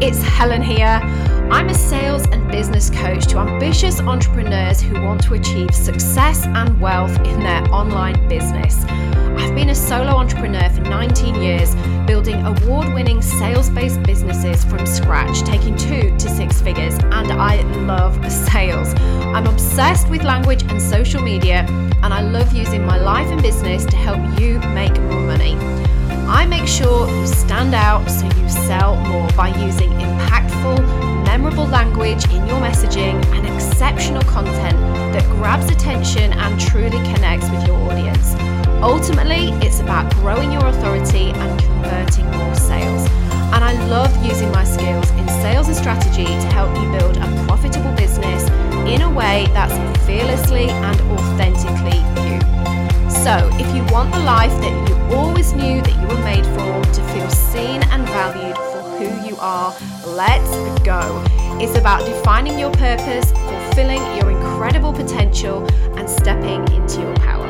It's Helen here. I'm a sales and business coach to ambitious entrepreneurs who want to achieve success and wealth in their online business. I've been a solo entrepreneur for 19 years, building award-winning sales-based businesses from scratch, taking 2 to 6 figures, and I love sales. I'm obsessed with language and social media, and I love using my life and business to help you make more money. I make sure you stand out so you sell more by using impactful, memorable language in your messaging and exceptional content that grabs attention and truly connects with your audience. Ultimately, it's about growing your authority and converting more sales. And I love using my skills in sales and strategy to help you build a profitable business in a way that's fearlessly and authentically you. So, if you want the life that you always knew that you were made for, to feel seen and valued for who you are, let's go. It's about defining your purpose, fulfilling your incredible potential, and stepping into your power.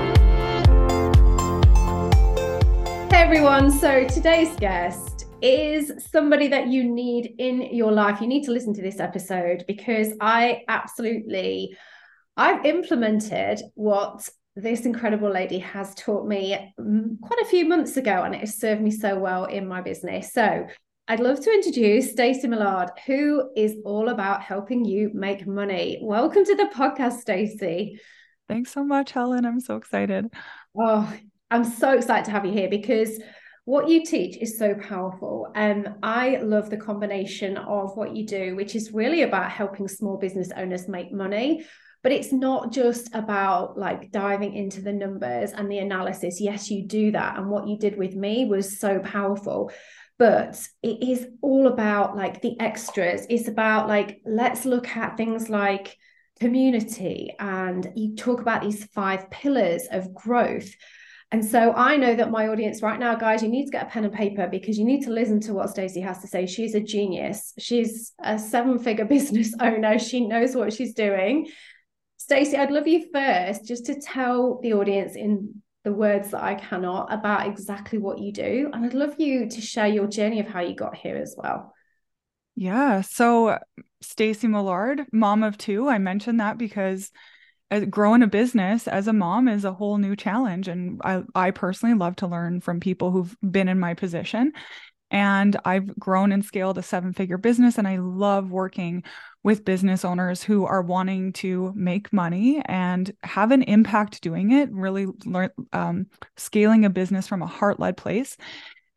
Hey everyone, so today's guest is somebody that you need in your life. You need to listen to this episode because I've implemented what this incredible lady has taught me quite a few months ago, and it has served me so well in my business. So I'd love to introduce Staci Millard, who is all about helping you make money. Welcome to the podcast, Staci. Thanks so much, Helen. I'm so excited. Oh, I'm so excited to have you here because what you teach is so powerful. I love the combination of what you do, which is really about helping small business owners make money. But it's not just about like diving into the numbers and the analysis. Yes, you do that. And what you did with me was so powerful. But it is all about like the extras. It's about like, let's look at things like community. And you talk about these 5 pillars of growth. And so I know that my audience right now, guys, you need to get a pen and paper because you need to listen to what Staci has to say. She's a genius. She's a 7-figure business owner. She knows what she's doing. Staci, I'd love you first just to tell the audience in the words that I cannot about exactly what you do. And I'd love you to share your journey of how you got here as well. Yeah. So Staci Millard, mom of 2, I mentioned that because growing a business as a mom is a whole new challenge. And I personally love to learn from people who've been in my position. And I've grown and scaled a 7-figure business, and I love working with business owners who are wanting to make money and have an impact doing it, really learn, scaling a business from a heart-led place.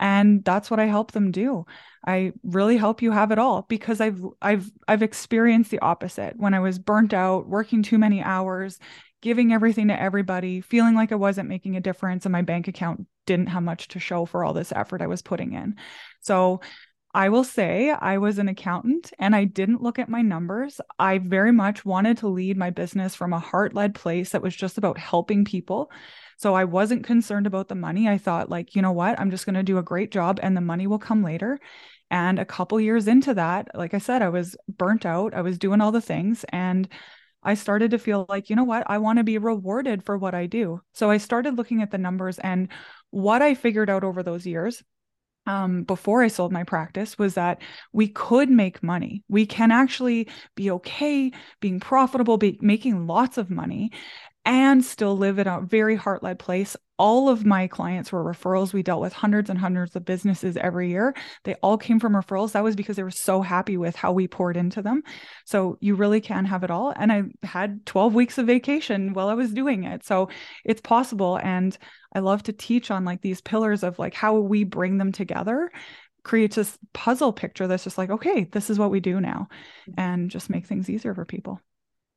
And that's what I help them do. I really help you have it all because I've experienced the opposite. When I was burnt out, working too many hours, giving everything to everybody, feeling like I wasn't making a difference, and my bank account didn't have much to show for all this effort I was putting in. So I will say I was an accountant and I didn't look at my numbers. I very much wanted to lead my business from a heart-led place that was just about helping people. So I wasn't concerned about the money. I thought like, you know what, I'm just going to do a great job and the money will come later. And a couple years into that, like I said, I was burnt out. I was doing all the things and I started to feel like, you know what, I want to be rewarded for what I do. So I started looking at the numbers, and what I figured out over those years before I sold my practice was that we could make money. We can actually be okay being profitable, making lots of money, and still live in a very heart-led place. All of my clients were referrals. We dealt with hundreds and hundreds of businesses every year. They all came from referrals. That was because they were so happy with how we poured into them. So you really can have it all. And I had 12 weeks of vacation while I was doing it. So it's possible. And I love to teach on like these pillars of like how we bring them together, creates this puzzle picture that's just like, okay, this is what we do now, and just make things easier for people.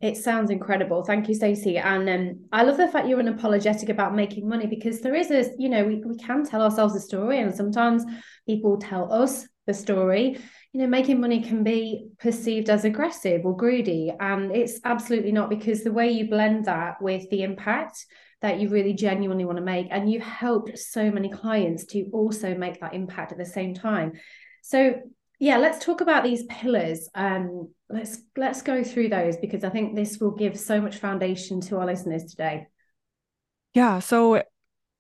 It sounds incredible. Thank you, Staci. And I love the fact you're unapologetic about making money, because there is a, you know, we can tell ourselves a story, and sometimes people tell us the story. You know, making money can be perceived as aggressive or greedy, and it's absolutely not, because the way you blend that with the impact that you really genuinely want to make, and you've helped so many clients to also make that impact at the same time. So yeah, let's talk about these pillars. Let's go through those, because I think this will give so much foundation to our listeners today. Yeah. So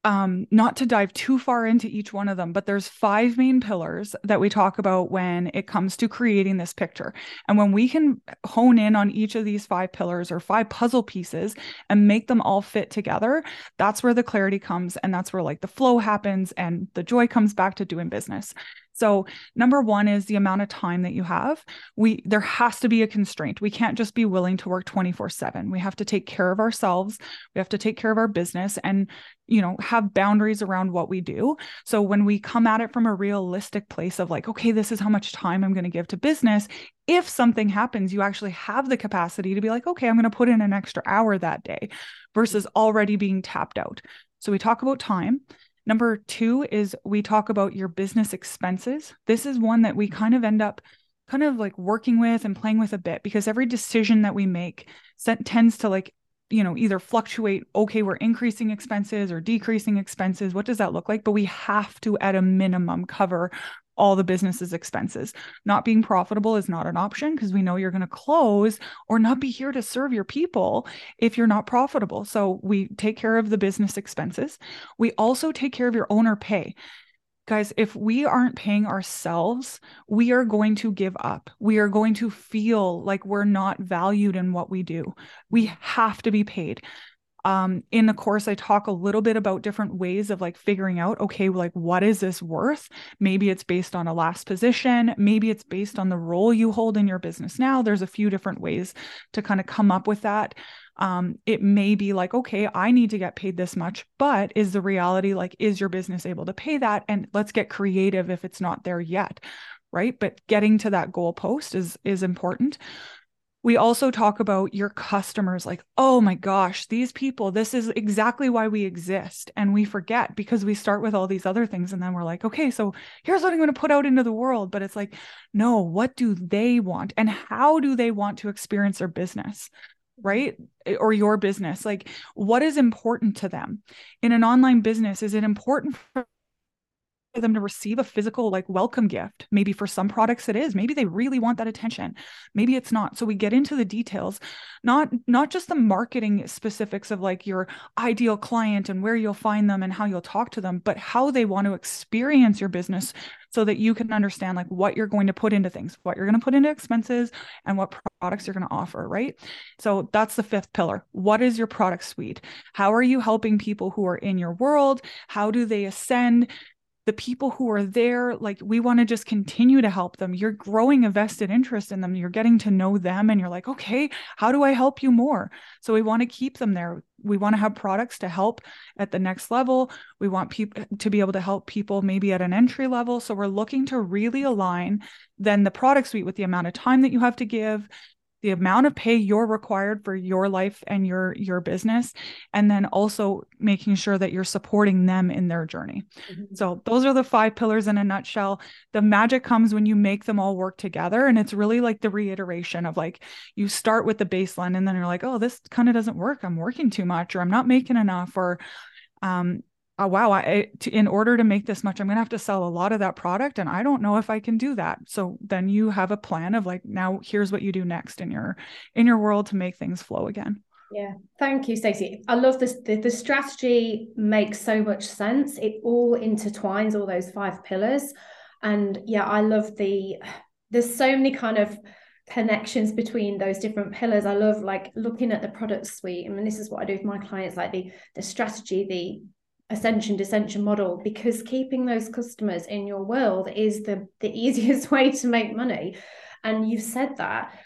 not to dive too far into each one of them, but there's 5 main pillars that we talk about when it comes to creating this picture. And when we can hone in on each of these 5 pillars or 5 puzzle pieces and make them all fit together, that's where the clarity comes. And that's where like the flow happens and the joy comes back to doing business. So number 1 is the amount of time that you have. There has to be a constraint. We can't just be willing to work 24/7. We have to take care of ourselves. We have to take care of our business and, you know, have boundaries around what we do. So when we come at it from a realistic place of like, okay, this is how much time I'm going to give to business. If something happens, you actually have the capacity to be like, okay, I'm going to put in an extra hour that day versus already being tapped out. So we talk about time. Number 2 is we talk about your business expenses. This is one that we kind of end up kind of like working with and playing with a bit, because every decision that we make tends to like, you know, either fluctuate. Okay, we're increasing expenses or decreasing expenses. What does that look like? But we have to, at a minimum, cover all the business's expenses. Not being profitable is not an option, because we know you're going to close or not be here to serve your people if you're not profitable. So we take care of the business expenses. We also take care of your owner pay. Guys, if we aren't paying ourselves, we are going to give up. We are going to feel like we're not valued in what we do. We have to be paid. In the course, I talk a little bit about different ways of like figuring out, okay, like what is this worth? Maybe it's based on a last position. Maybe it's based on the role you hold in your business now. There's a few different ways to kind of come up with that. It may be like, okay, I need to get paid this much, but is the reality like, is your business able to pay that? And let's get creative if it's not there yet, right? But getting to that goalpost is important. We also talk about your customers, like, oh my gosh, these people, this is exactly why we exist. And we forget, because we start with all these other things. And then we're like, okay, so here's what I'm going to put out into the world. But it's like, no, what do they want? And how do they want to experience their business? Right? Or your business? Like, what is important to them in an online business? Is it important for them to receive a physical like welcome gift? Maybe for some products it is. Maybe they really want that attention. Maybe it's not. So we get into the details, not just the marketing specifics of like your ideal client and where you'll find them and how you'll talk to them, but how they want to experience your business, so that you can understand like what you're going to put into things, what you're going to put into expenses, and what products you're going to offer, right? So that's the 5th pillar. What is your product suite? How are you helping people who are in your world? How do they ascend? The people who are there, like, we want to just continue to help them. You're growing a vested interest in them. You're getting to know them and you're like, okay, how do I help you more? So we want to keep them there. We want to have products to help at the next level. We want people to be able to help people maybe at an entry level. So we're looking to really align then the product suite with the amount of time that you have to give, the amount of pay you're required for your life and your business, and then also making sure that you're supporting them in their journey. Mm-hmm. So those are the 5 pillars in a nutshell. The magic comes when you make them all work together. And it's really like the reiteration of like, you start with the baseline and then you're like, oh, this kind of doesn't work. I'm working too much, or I'm not making enough, or, oh, wow, in order to make this much, I'm going to have to sell a lot of that product. And I don't know if I can do that. So then you have a plan of like, now here's what you do next in your world to make things flow again. Yeah. Thank you, Staci. I love this. The strategy makes so much sense. It all intertwines, all those 5 pillars. And yeah, I love there's so many kind of connections between those different pillars. I love like looking at the product suite. I mean, this is what I do with my clients, like the strategy, the ascension descension model, because keeping those customers in your world is the easiest way to make money. And you've said that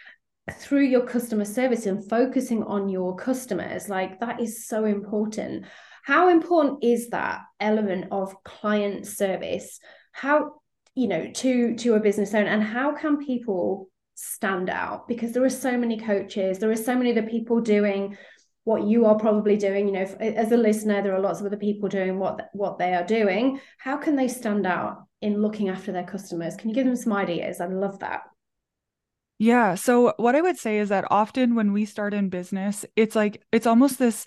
through your customer service and focusing on your customers, like that is so important. How important is that element of client service, how, you know, to a business owner, and how can people stand out? Because there are so many coaches, there are so many of the people doing what you are probably doing, you know, as a listener, there are lots of other people doing what they are doing. How can they stand out in looking after their customers? Can you give them some ideas? I love that. Yeah. So what I would say is that often when we start in business, it's like, it's almost this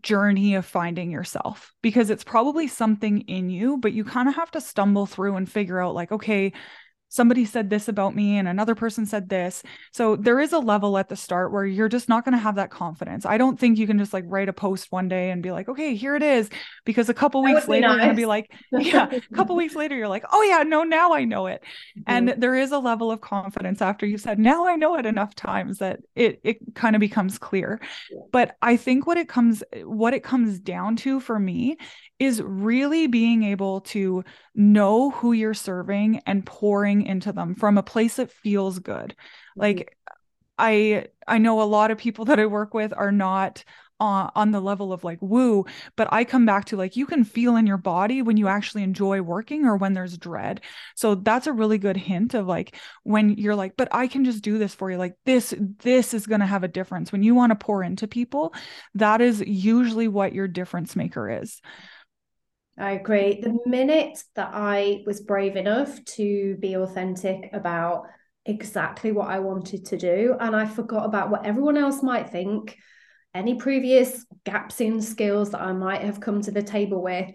journey of finding yourself, because it's probably something in you, but you kind of have to stumble through and figure out like, okay, somebody said this about me and another person said this. So there is a level at the start where you're just not going to have that confidence. I don't think you can just like write a post one day and be like, okay, here it is. Because a couple weeks later, you're going to be like, yeah, a couple weeks later, you're like, oh yeah, no, now I know it. Mm-hmm. And there is a level of confidence after you've said, now I know it enough times that it kind of becomes clear. Yeah. But I think what it comes down to for me is really being able to know who you're serving and pouring into them from a place that feels good. Like I know a lot of people that I work with are not on the level of like woo, but I come back to like, you can feel in your body when you actually enjoy working or when there's dread. So that's a really good hint of like, when you're like, but I can just do this for you. Like this is going to have a difference. When you want to pour into people, that is usually what your difference maker is. I agree. The minute that I was brave enough to be authentic about exactly what I wanted to do, and I forgot about what everyone else might think, any previous gaps in skills that I might have come to the table with,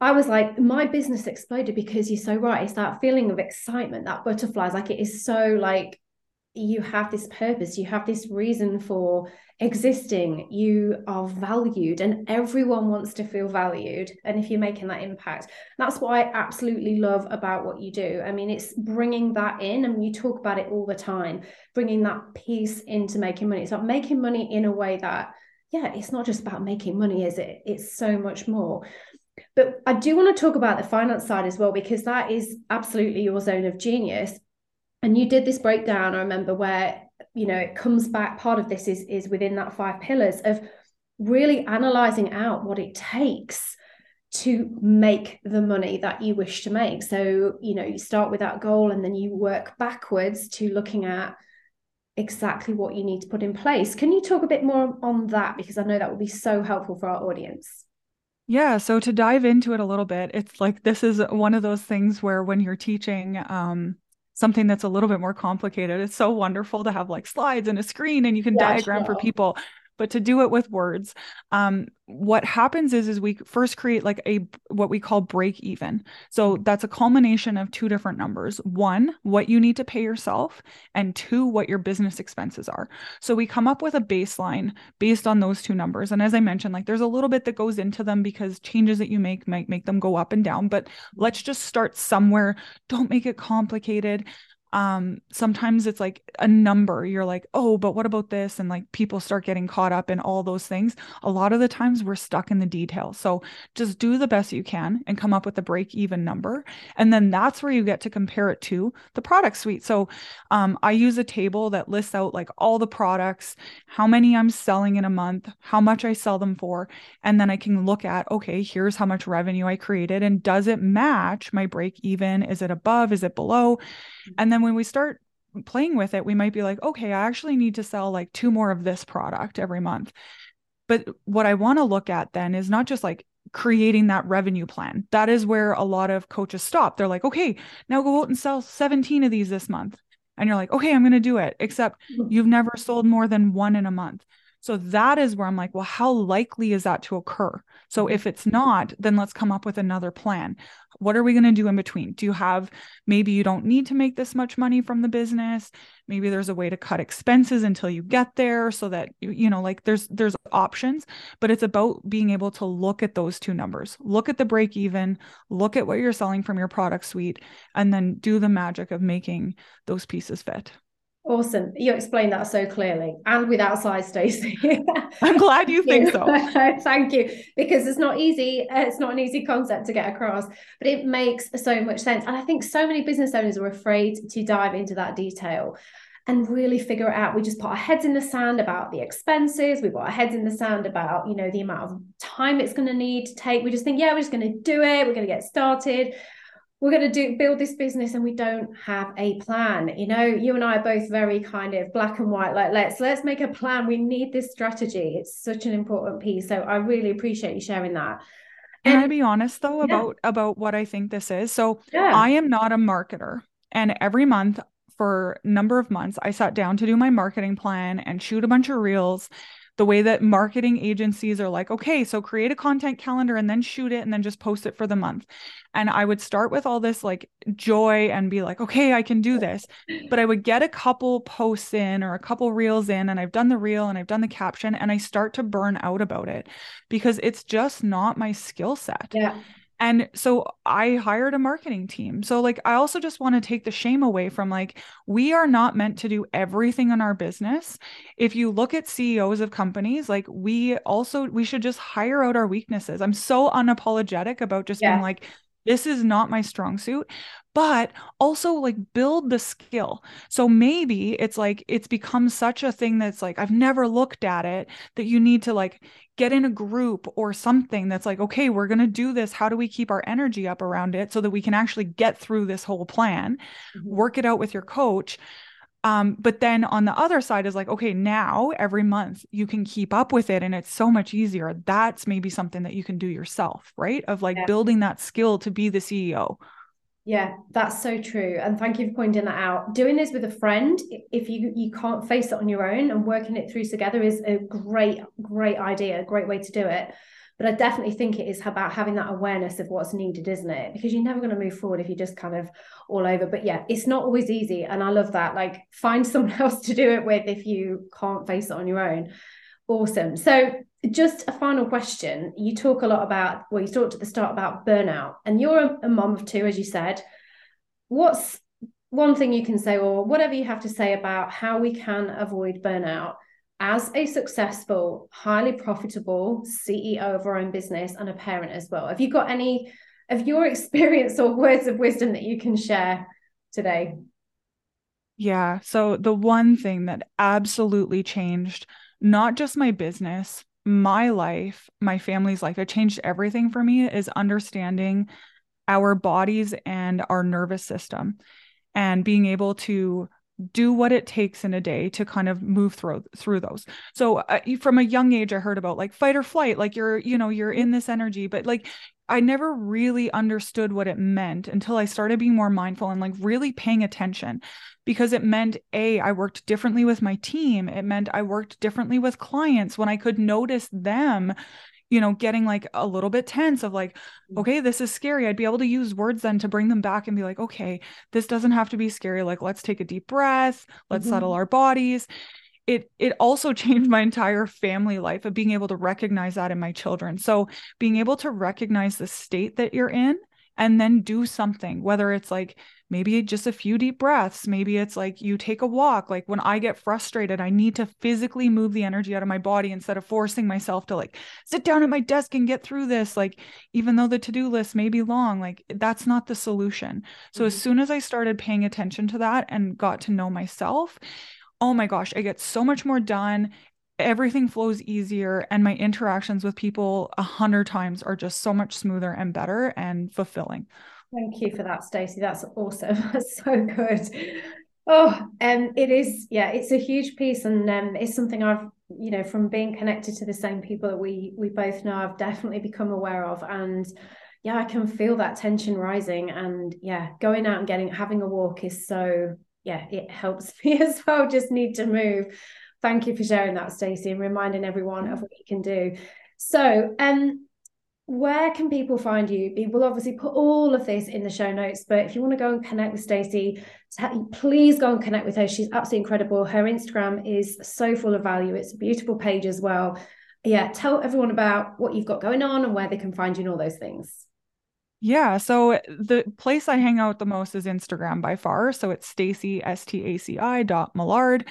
I was like, my business exploded. Because you're so right. It's that feeling of excitement, that butterflies, like it is so like, you have this purpose, you have this reason for existing, you are valued, and everyone wants to feel valued. And if you're making that impact, that's what I absolutely love about what you do. I mean, it's bringing that in, and you talk about it all the time, bringing that piece into making money. It's not making money in a way that, yeah, it's not just about making money, is it? It's so much more. But I do want to talk about the finance side as well, because that is absolutely your zone of genius. And you did this breakdown, I remember, where, you know, it comes back, part of this is within that 5 pillars of really analysing out what it takes to make the money that you wish to make. So, you know, you start with that goal, and then you work backwards to looking at exactly what you need to put in place. Can you talk a bit more on that? Because I know that would be so helpful for our audience. Yeah. So to dive into it a little bit, it's like, this is one of those things where when you're teaching, something that's a little bit more complicated, it's so wonderful to have like slides and a screen and you can diagram for people, but to do it with words, what happens is we first create like what we call break even. So that's a culmination of 2 different numbers. 1, what you need to pay yourself, and 2, what your business expenses are. So we come up with a baseline based on those 2 numbers. And as I mentioned, like there's a little bit that goes into them because changes that you make might make them go up and down, but let's just start somewhere. Don't make it complicated. Sometimes it's like a number, you're like, oh, but what about this? And like people start getting caught up in all those things. A lot of the times we're stuck in the detail. So just do the best you can and come up with a break even number. And then that's where you get to compare it to the product suite. So, I use a table that lists out like all the products, how many I'm selling in a month, how much I sell them for. And then I can look at, okay, here's how much revenue I created. And does it match my break even? Is it above? Is it below? And then when we start playing with it, we might be like, okay, I actually need to sell like 2 more of this product every month. But what I want to look at then is not just like creating that revenue plan. That is where a lot of coaches stop. They're like, okay, now go out and sell 17 of these this month. And you're like, okay, I'm going to do it. Except you've never sold more than 1 in a month. So that is where I'm like, well, how likely is that to occur? So if it's not, then let's come up with another plan. What are we going to do in between? Do you have, maybe you don't need to make this much money from the business. Maybe there's a way to cut expenses until you get there so that, you know, like there's options, but it's about being able to look at those 2 numbers, look at the break even, look at what you're selling from your product suite, and then do the magic of making those pieces fit. Awesome. You explained that so clearly and without size, Staci. I'm glad you think so. Thank you. Because it's not easy. It's not an easy concept to get across, but it makes so much sense. And I think so many business owners are afraid to dive into that detail and really figure it out. We just put our heads in the sand about the expenses. We put our heads in the sand about, you know, the amount of time it's going to need to take. We just think, yeah, we're just going to do it. We're going to get started. We're going to build this business, and we don't have a plan. You know, you and I are both very kind of black and white, like let's make a plan. We need this strategy. It's such an important piece. So I really appreciate you sharing that. Can I be honest though about what I think this is? So I am not a marketer, and every month for a number of months, I sat down to do my marketing plan and shoot a bunch of reels. The way that marketing agencies are like, okay, so create a content calendar and then shoot it and then just post it for the month. And I would start with all this like joy and be like, okay, I can do this. But I would get a couple posts in or a couple reels in, and I've done the reel and I've done the caption, and I start to burn out about it because it's just not my skill set. Yeah. And so I hired a marketing team. So like, I also just want to take the shame away from like, we are not meant to do everything in our business. If you look at CEOs of companies, like we should just hire out our weaknesses. I'm so unapologetic about just being like, this is not my strong suit, but also like build the skill. So maybe it's like, it's become such a thing that's like, I've never looked at it, that you need to like get in a group or something that's like, okay, we're going to do this. How do we keep our energy up around it so that we can actually get through this whole plan, work it out with your coach. But then on the other side is like, okay, now every month you can keep up with it and it's so much easier. That's maybe something that you can do yourself, right? Of like building that skill to be the CEO. Yeah, that's so true. And thank you for pointing that out. Doing this with a friend, if you can't face it on your own, and working it through together is a great, great idea, a great way to do it. But I definitely think it is about having that awareness of what's needed, isn't it? Because you're never going to move forward if you're just kind of all over. But yeah, it's not always easy. And I love that. Like, find someone else to do it with if you can't face it on your own. Awesome. So just a final question. You talk a lot about, well, you talked at the start about burnout, and you're a mom of two, as you said. What's one thing you can say, or whatever you have to say, about how we can avoid burnout as a successful, highly profitable CEO of our own business and a parent as well? Have you got any of your experience or words of wisdom that you can share today? Yeah. So the one thing that absolutely changed, not just my business, my life, my family's life, it changed everything for me, is understanding our bodies and our nervous system and being able to do what it takes in a day to kind of move through those. So from a young age, I heard about like fight or flight, like you're in this energy, but like, I never really understood what it meant until I started being more mindful and like really paying attention, because it meant I worked differently with my team. It meant I worked differently with clients when I could notice them, getting like a little bit tense of like, okay, this is scary. I'd be able to use words then to bring them back and be like, okay, this doesn't have to be scary. Like, let's take a deep breath. Let's settle our bodies. It also changed my entire family life of being able to recognize that in my children. So being able to recognize the state that you're in and then do something, whether it's like maybe just a few deep breaths, maybe it's like you take a walk. Like when I get frustrated, I need to physically move the energy out of my body instead of forcing myself to like sit down at my desk and get through this. Like, even though the to-do list may be long, like that's not the solution. So as soon as I started paying attention to that and got to know myself, oh my gosh, I get so much more done. Everything flows easier. And my interactions with people 100 times are just so much smoother and better and fulfilling. Thank you for that, Staci. That's awesome. That's so good. It is. Yeah, it's a huge piece. And it's something I've, from being connected to the same people that we both know, I've definitely become aware of. And yeah, I can feel that tension rising. And yeah, going out and having a walk is so, yeah, it helps me as well. Just need to move. Thank you for sharing that, Staci, and reminding everyone of what you can do. So where can people find you? We will obviously put all of this in the show notes, but if you want to go and connect with Staci, please go and connect with her. She's absolutely incredible. Her Instagram is so full of value. It's a beautiful page as well. Yeah, tell everyone about what you've got going on and where they can find you and all those things. Yeah. So the place I hang out the most is Instagram by far. So it's Staci, Staci.Millard.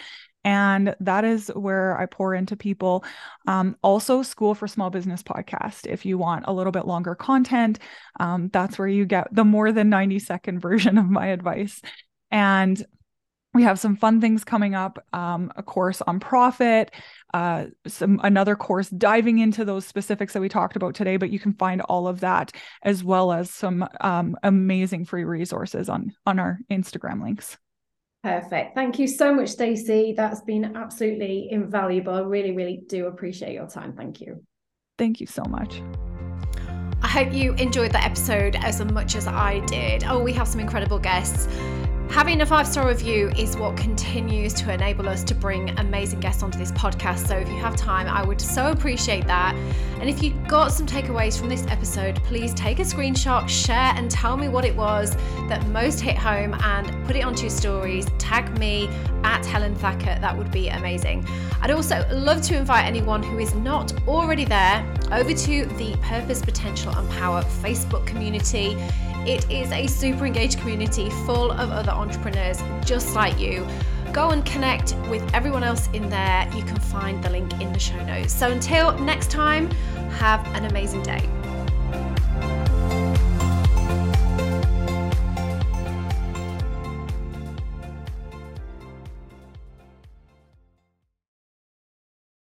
And that is where I pour into people. Also, School for Small Business podcast. If you want a little bit longer content, that's where you get the more than 90-second version of my advice. And we have some fun things coming up, a course on profit, another course diving into those specifics that we talked about today, but you can find all of that as well as some amazing free resources on our Instagram links. Perfect. Thank you so much, Staci. That's been absolutely invaluable. I really, really do appreciate your time. Thank you. Thank you so much. I hope you enjoyed the episode as much as I did. We have some incredible guests. Having a 5-star review is what continues to enable us to bring amazing guests onto this podcast. So if you have time, I would so appreciate that. And if you got some takeaways from this episode, please take a screenshot, share, and tell me what it was that most hit home and put it onto your stories. Tag me at Helen Thacker. That would be amazing. I'd also love to invite anyone who is not already there over to the Purpose, Potential and Power Facebook community. It is a super engaged community full of other entrepreneurs just like you. Go and connect with everyone else in there. You can find the link in the show notes. So until next time, have an amazing day.